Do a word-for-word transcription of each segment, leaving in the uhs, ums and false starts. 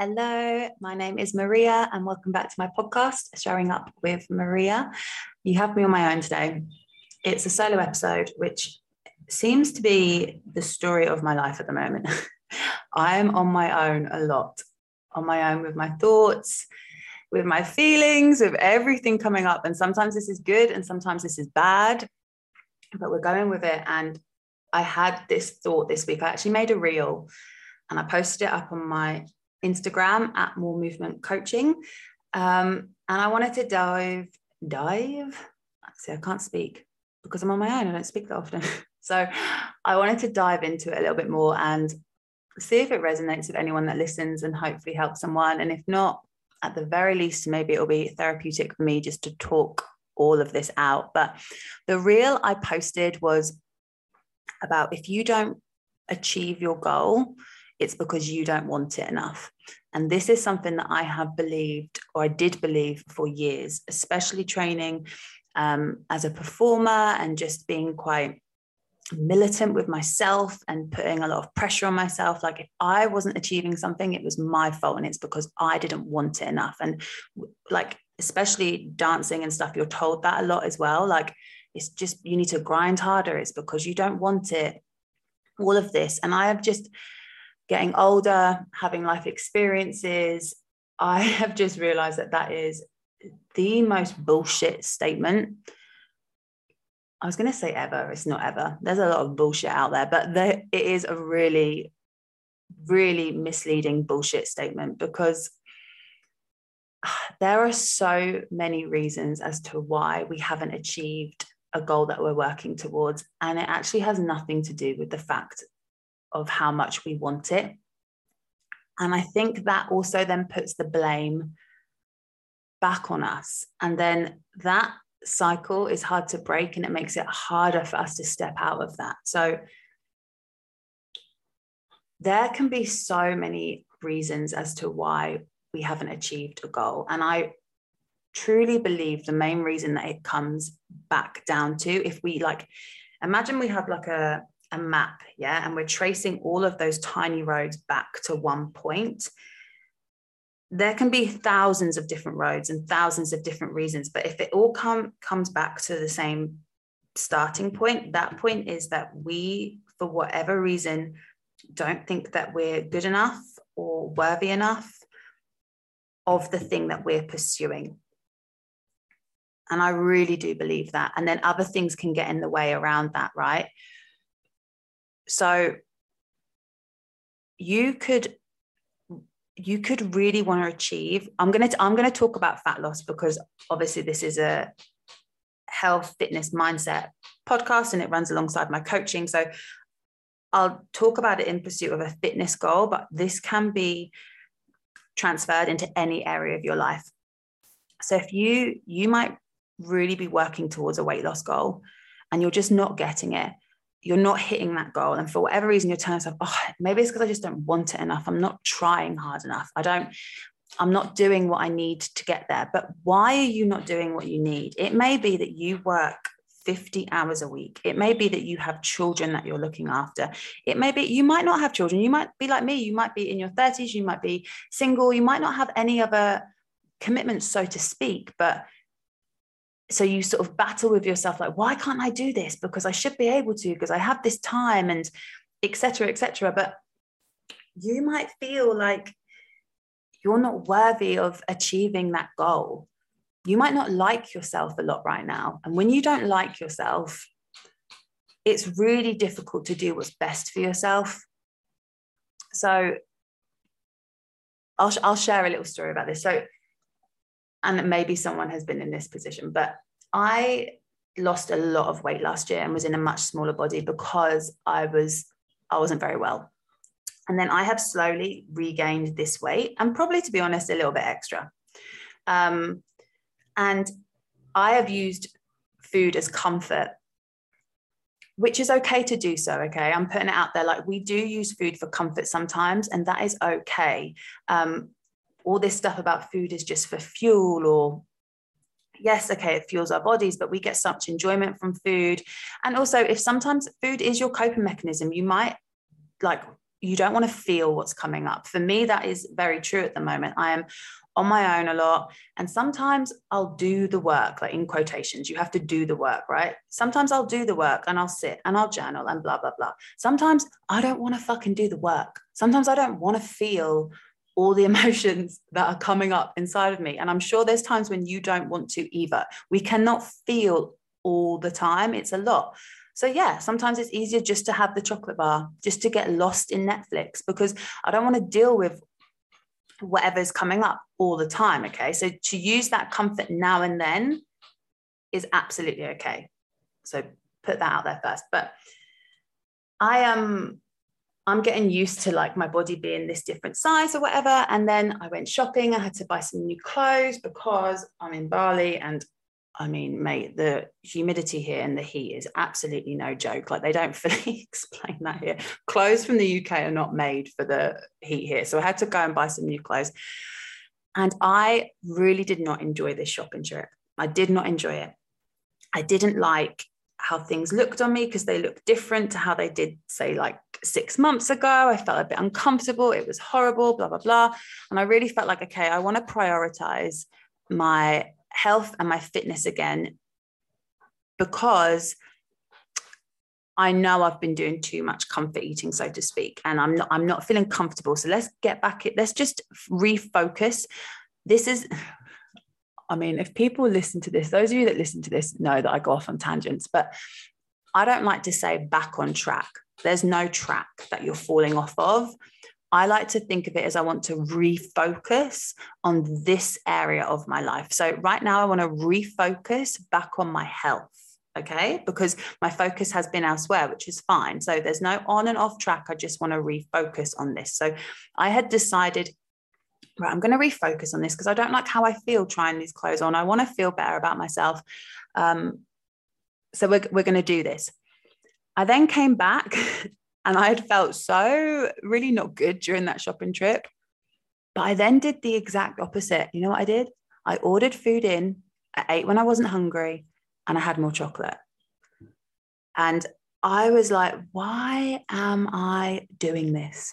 Hello, my name is Maria and welcome back to my podcast, Showing Up with Maria. You have me on my own today. It's a solo episode, which seems to be the story of my life at the moment. I'm on my own a lot, on my own with my thoughts, with my feelings, with everything coming up. And sometimes this is good and sometimes this is bad, but we're going with it. And I had this thought this week. I actually made a reel and I posted it up on my Instagram at More Movement Coaching, um, and I wanted to dive dive see I can't speak because I'm on my own, I don't speak that often, so I wanted to dive into it a little bit more and see if it resonates with anyone that listens and hopefully helps someone, and if not, at the very least maybe it'll be therapeutic for me just to talk all of this out. But the reel I posted was about if you don't achieve your goal, it's because you don't want it enough. And this is something that I have believed, or I did believe for years, especially training um, as a performer and just being quite militant with myself and putting a lot of pressure on myself. Like if I wasn't achieving something, it was my fault and it's because I didn't want it enough. And like, especially dancing and stuff, you're told that a lot as well. Like it's just, you need to grind harder. It's because you don't want it, all of this. And I have just... getting older, having life experiences, I have just realized that that is the most bullshit statement. I was going to say ever, it's not ever. There's a lot of bullshit out there, but there, it is a really, really misleading bullshit statement, because there are so many reasons as to why we haven't achieved a goal that we're working towards. And it actually has nothing to do with the fact of how much we want it. And I think that also then puts the blame back on us. And then that cycle is hard to break and it makes it harder for us to step out of that. So there can be so many reasons as to why we haven't achieved a goal. And I truly believe the main reason that it comes back down to, if we like, imagine we have like a, a map, yeah, and we're tracing all of those tiny roads back to one point. There can be thousands of different roads and thousands of different reasons, but if it all come comes back to the same starting point, that point is that we, for whatever reason, don't think that we're good enough or worthy enough of the thing that we're pursuing. And I really do believe that. And then other things can get in the way around that, right? So you could you could really want to achieve. I'm gonna I'm gonna talk about fat loss because obviously this is a health, fitness, mindset podcast and it runs alongside my coaching. So I'll talk about it in pursuit of a fitness goal, but this can be transferred into any area of your life. So if you you might really be working towards a weight loss goal and you're just not getting it. You're not hitting that goal. And for whatever reason, you're telling yourself, oh, maybe it's because I just don't want it enough. I'm not trying hard enough. I don't, I'm not doing what I need to get there. But why are you not doing what you need? It may be that you work fifty hours a week. It may be that you have children that you're looking after. It may be, you might not have children. You might be like me. You might be in your thirties. You might be single. You might not have any other commitments, so to speak, but so you sort of battle with yourself, like, why can't I do this? Because I should be able to, because I have this time and et cetera, et cetera. But you might feel like you're not worthy of achieving that goal. You might not like yourself a lot right now. And when you don't like yourself, it's really difficult to do what's best for yourself. So I'll, I'll share a little story about this. So and maybe someone has been in this position, but I lost a lot of weight last year and was in a much smaller body because I was, I wasn't very well. And then I have slowly regained this weight and probably, to be honest, a little bit extra. Um, and I have used food as comfort, which is okay to do so, okay? I'm putting it out there, like we do use food for comfort sometimes, and that is okay. Um, all this stuff about food is just for fuel, or yes, okay, it fuels our bodies, but we get such enjoyment from food. And also, if sometimes food is your coping mechanism, you might like you don't want to feel what's coming up. For me, that is very true at the moment. I am on my own a lot. And sometimes I'll do the work, like in quotations, you have to do the work, right? Sometimes I'll do the work and I'll sit and I'll journal and blah, blah, blah. Sometimes I don't want to fucking do the work. Sometimes I don't want to feel all the emotions that are coming up inside of me. And I'm sure there's times when you don't want to either. We cannot feel all the time. It's a lot. So yeah, sometimes it's easier just to have the chocolate bar, just to get lost in Netflix, because I don't want to deal with whatever's coming up all the time. Okay. So to use that comfort now and then is absolutely okay. So put that out there first. But I am, um, I'm getting used to like my body being this different size or whatever. And then I went shopping. I had to buy some new clothes because I'm in Bali, and I mean, mate, the humidity here and the heat is absolutely no joke. Like, they don't fully explain that here. Clothes from the U K are not made for the heat here. So I had to go and buy some new clothes. And I really did not enjoy this shopping trip. I did not enjoy it. I didn't like how things looked on me, because they looked different to how they did, say, like six months ago. I felt a bit uncomfortable. It was horrible, blah, blah, blah. And I really felt like, okay, I want to prioritize my health and my fitness again, because I know I've been doing too much comfort eating, so to speak, and I'm not I'm not feeling comfortable. So let's get back it. Let's just refocus. This is, I mean, if people listen to this, those of you that listen to this know that I go off on tangents, but I don't like to say back on track. There's no track that you're falling off of. I like to think of it as, I want to refocus on this area of my life. So right now I want to refocus back on my health, okay? Because my focus has been elsewhere, which is fine. So there's no on and off track. I just want to refocus on this. So I had decided, right, I'm going to refocus on this because I don't like how I feel trying these clothes on. I want to feel better about myself. Um, so we're, we're going to do this. I then came back and I had felt so really not good during that shopping trip. But I then did the exact opposite. You know what I did? I ordered food in. I ate when I wasn't hungry, and I had more chocolate. And I was like, why am I doing this?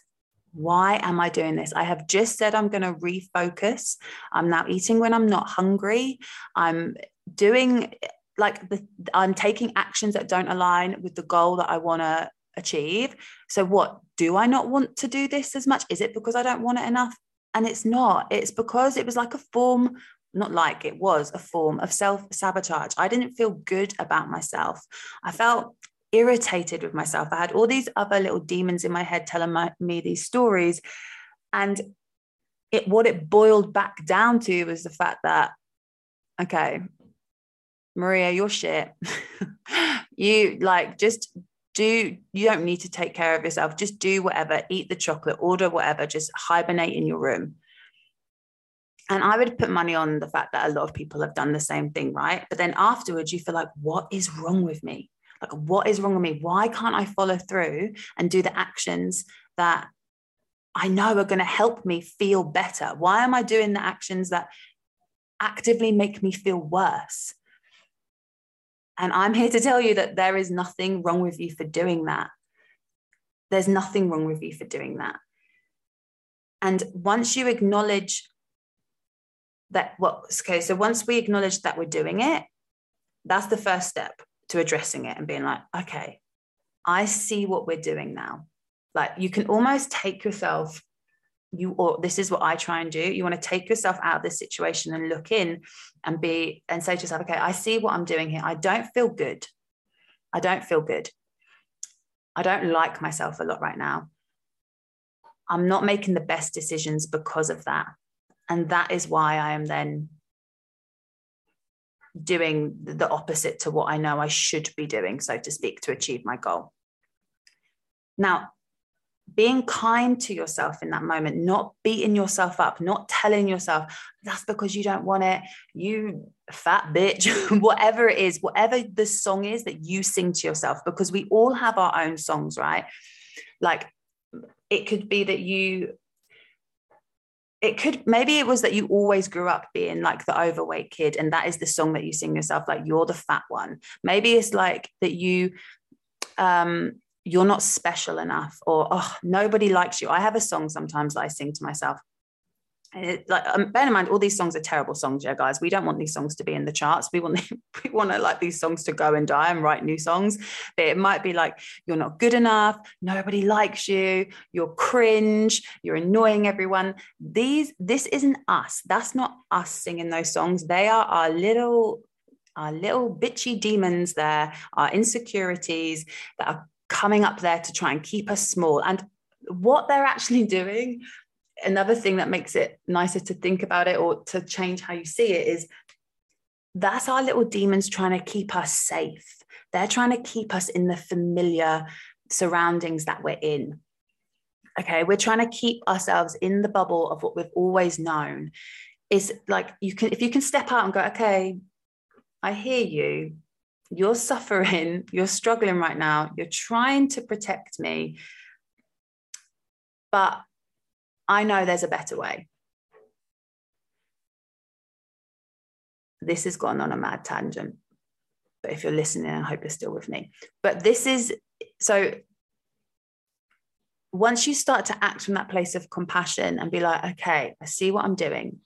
Why am I doing this? I have just said I'm going to refocus. I'm now eating when I'm not hungry. I'm doing like the, I'm taking actions that don't align with the goal that I want to achieve. So what, do I not want to do this as much? Is it because I don't want it enough? And it's not. It's because it was like a form, not like it was a form of self-sabotage. I didn't feel good about myself. I felt irritated with myself. I had all these other little demons in my head telling my, me these stories. And it, what it boiled back down to was the fact that, okay, Maria, you're shit. You like, just Do you don't need to take care of yourself. Just do whatever, eat the chocolate, order whatever, just hibernate in your room. And I would put money on the fact that a lot of people have done the same thing, right? But then afterwards you feel like, what is wrong with me? Like, what is wrong with me? Why can't I follow through and do the actions that I know are going to help me feel better? Why am I doing the actions that actively make me feel worse? And I'm here to tell you that there is nothing wrong with you for doing that. There's nothing wrong with you for doing that. And once you acknowledge that, what, okay, so once we acknowledge that we're doing it, that's the first step to addressing it and being like, okay, I see what we're doing now. Like, you can almost take yourself, you, or this is what I try and do. You want to take yourself out of this situation and look in and be, and say to yourself, okay, I see what I'm doing here. I don't feel good. I don't feel good. I don't like myself a lot right now. I'm not making the best decisions because of that. And that is why I am then doing the opposite to what I know I should be doing, so to speak, to achieve my goal. Now, being kind to yourself in that moment, not beating yourself up, not telling yourself that's because you don't want it, you fat bitch, whatever it is, whatever the song is that you sing to yourself, because we all have our own songs, right? Like, it could be that you, it could, maybe it was that you always grew up being like the overweight kid, and that is the song that you sing yourself, like, you're the fat one. Maybe it's like that you, um, you're not special enough, or, oh, nobody likes you. I have a song sometimes that I sing to myself. And it, like, um, bear in mind, all these songs are terrible songs, yeah, guys. We don't want these songs to be in the charts. We want we want to like these songs to go and die and write new songs. But it might be like, you're not good enough, nobody likes you, you're cringe, you're annoying everyone. These, this isn't us. That's not us singing those songs. They are our little, our little bitchy demons there, our insecurities that are coming up there to try and keep us small. And what they're actually doing, another thing that makes it nicer to think about it or to change how you see it, is that's our little demons trying to keep us safe. They're trying to keep us in the familiar surroundings that we're in. Okay, we're trying to keep ourselves in the bubble of what we've always known. It's like, you can, if you can step out and go, okay, I hear you, you're suffering, you're struggling right now, you're trying to protect me, but I know there's a better way. This has gone on a mad tangent, but if you're listening, I hope you're still with me. But this is, so once you start to act from that place of compassion and be like, okay, I see what I'm doing.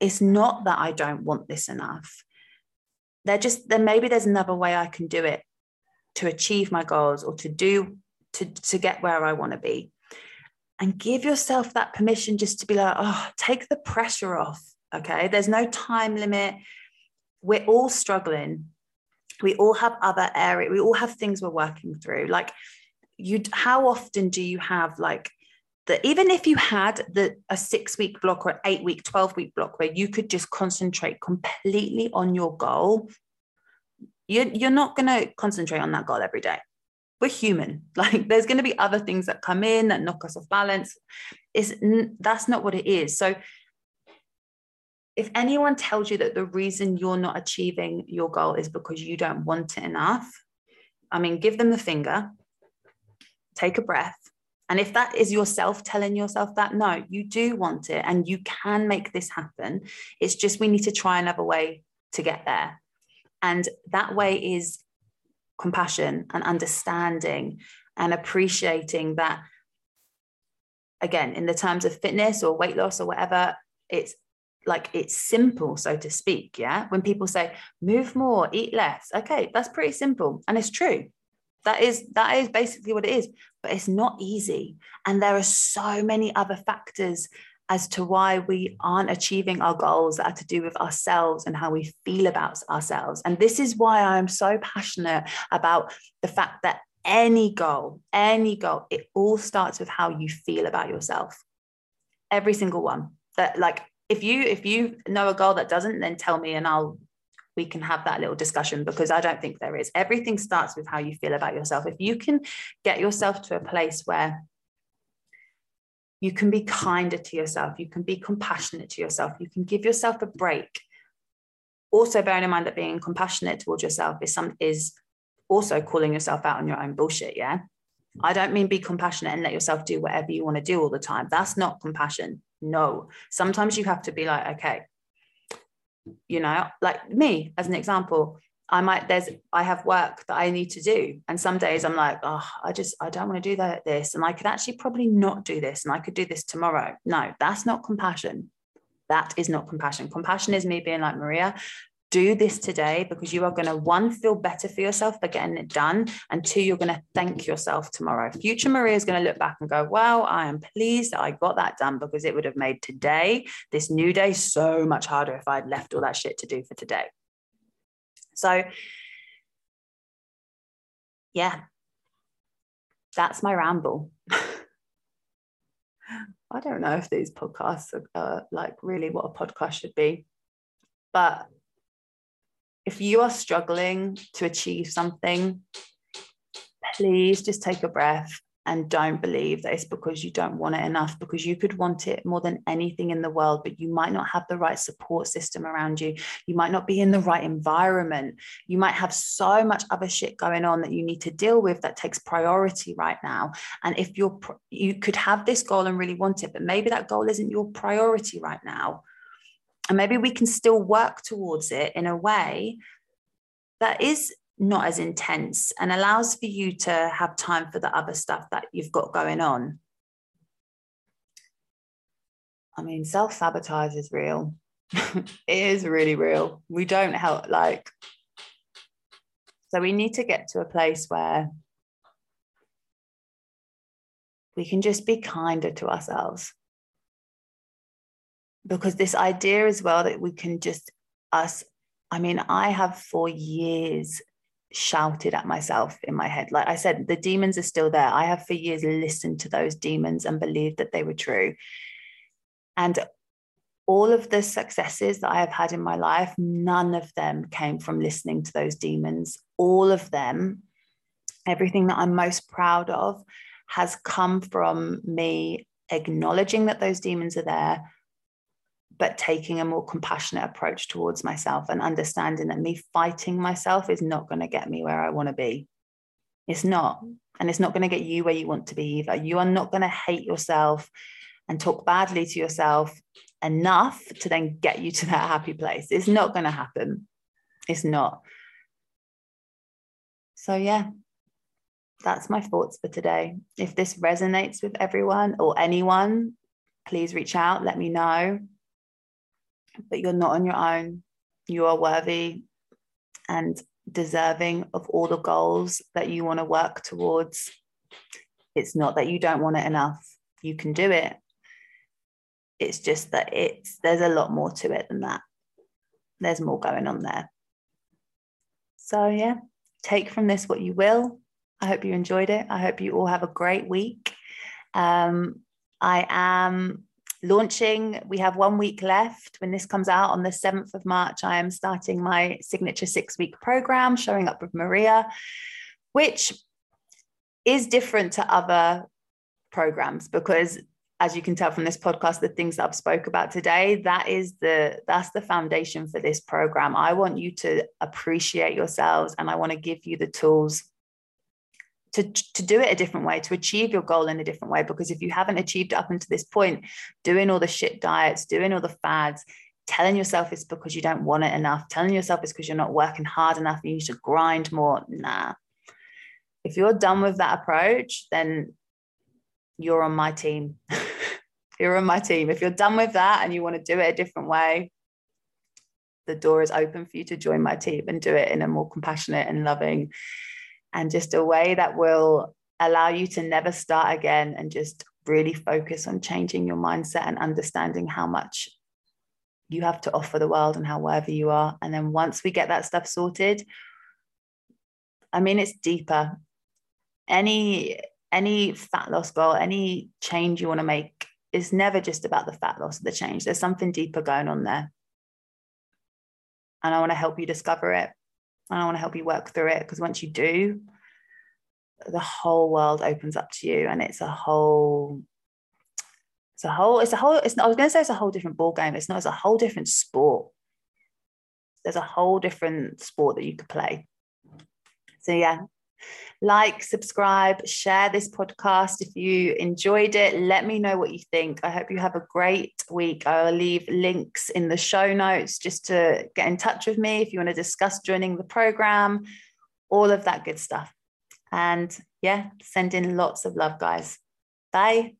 It's not that I don't want this enough. They're just, then maybe there's another way I can do it to achieve my goals, or to do, to, to get where I want to be. And give yourself that permission just to be like, oh, take the pressure off, okay? There's no time limit. We're all struggling. We all have other areas. We all have things we're working through. Like, you, how often do you have like the, even if you had the a six-week block or an eight-week, twelve-week block where you could just concentrate completely on your goal, you're, you're not going to concentrate on that goal every day. We're human. Like, there's going to be other things that come in that knock us off balance. Is that's not what it is. So if anyone tells you that the reason you're not achieving your goal is because you don't want it enough, I mean, give them the finger, take a breath. And if that is yourself telling yourself that, no, you do want it and you can make this happen. It's just, we need to try another way to get there. And that way is compassion and understanding and appreciating that, again, in the terms of fitness or weight loss or whatever, it's like, it's simple, so to speak. Yeah. When people say move more, eat less. Okay. That's pretty simple. And it's true. That is, that is basically what it is, but it's not easy. And there are so many other factors as to why we aren't achieving our goals that have to do with ourselves and how we feel about ourselves. And this is why I'm so passionate about the fact that any goal, any goal, it all starts with how you feel about yourself. Every single one. That, like, if you, if you know a goal that doesn't, then tell me and I'll, we can have that little discussion, because I don't think there is. Everything starts with how you feel about yourself. If you can get yourself to a place where you can be kinder to yourself, you can be compassionate to yourself, you can give yourself a break. Also, bearing in mind that being compassionate towards yourself is some is also calling yourself out on your own bullshit. Yeah. I don't mean be compassionate and let yourself do whatever you want to do all the time. That's not compassion. No. Sometimes you have to be like, okay, you know, like me as an example, I might, there's, I have work that I need to do. And some days I'm like, oh, I just, I don't want to do that, this. And I could actually probably not do this. And I could do this tomorrow. No, that's not compassion. That is not compassion. Compassion is me being like, Maria, do this today, because you are going to, one, feel better for yourself for getting it done. And two, you're going to thank yourself tomorrow. Future Maria is going to look back and go, wow, I am pleased that I got that done, because it would have made today, this new day, so much harder if I'd left all that shit to do for today. So yeah, that's my ramble. I don't know if these podcasts are uh, like really what a podcast should be, but if you are struggling to achieve something, please just take a breath and don't believe that it's because you don't want it enough, because you could want it more than anything in the world, but you might not have the right support system around you. You might not be in the right environment. You might have so much other shit going on that you need to deal with that takes priority right now. And if you're, you could have this goal and really want it, but maybe that goal isn't your priority right now. And maybe we can still work towards it in a way that is not as intense and allows for you to have time for the other stuff that you've got going on. I mean, self-sabotage is real. It is really real. We don't help, like, so we need to get to a place where we can just be kinder to ourselves. Because this idea as well that we can just us, I mean, I have for years shouted at myself in my head. Like I said, the demons are still there. I have for years listened to those demons and believed that they were true. And all of the successes that I have had in my life, none of them came from listening to those demons. All of them, everything that I'm most proud of, has come from me acknowledging that those demons are there, but taking a more compassionate approach towards myself and understanding that me fighting myself is not going to get me where I want to be. It's not. And it's not going to get you where you want to be either. You are not going to hate yourself and talk badly to yourself enough to then get you to that happy place. It's not going to happen. It's not. So yeah, that's my thoughts for today. If this resonates with everyone or anyone, please reach out, let me know. But you're not on your own. You are worthy and deserving of all the goals that you want to work towards. It's not that you don't want it enough. You can do it. It's just that it's there's a lot more to it than that. There's more going on there. So yeah, take from this what you will. I hope you enjoyed it. I hope you all have a great week. Um, I am launching. We have one week left. When this comes out on the seventh of March, I am starting my signature six-week program, Showing Up with Maria, which is different to other programs because, as you can tell from this podcast, the things that I've spoke about today, that is the, that's the foundation for this program. I want you to appreciate yourselves and I want to give you the tools to, to do it a different way, to achieve your goal in a different way. Because if you haven't achieved it up until this point, doing all the shit diets, doing all the fads, telling yourself it's because you don't want it enough, telling yourself it's because you're not working hard enough and you should grind more. Nah. If you're done with that approach, then you're on my team. You're on my team. If you're done with that and you want to do it a different way, the door is open for you to join my team and do it in a more compassionate and loving and just a way that will allow you to never start again and just really focus on changing your mindset and understanding how much you have to offer the world and how worthy you are. And then once we get that stuff sorted, I mean, it's deeper. Any... Any fat loss goal, any change you want to make is never just about the fat loss or the change. There's something deeper going on there. And I want to help you discover it. And I want to help you work through it. Because once you do, the whole world opens up to you. And it's a whole, it's a whole, it's a whole, it's not, I was going to say it's a whole different ball game. It's not, it's a whole different sport. There's a whole different sport that you could play. So yeah. Like, subscribe, share this podcast if you enjoyed it. Let me know what you think. I hope you have a great week. I'll leave links in the show notes just to get in touch with me if you want to discuss joining the program, all of that good stuff. And yeah, send in lots of love, guys. Bye.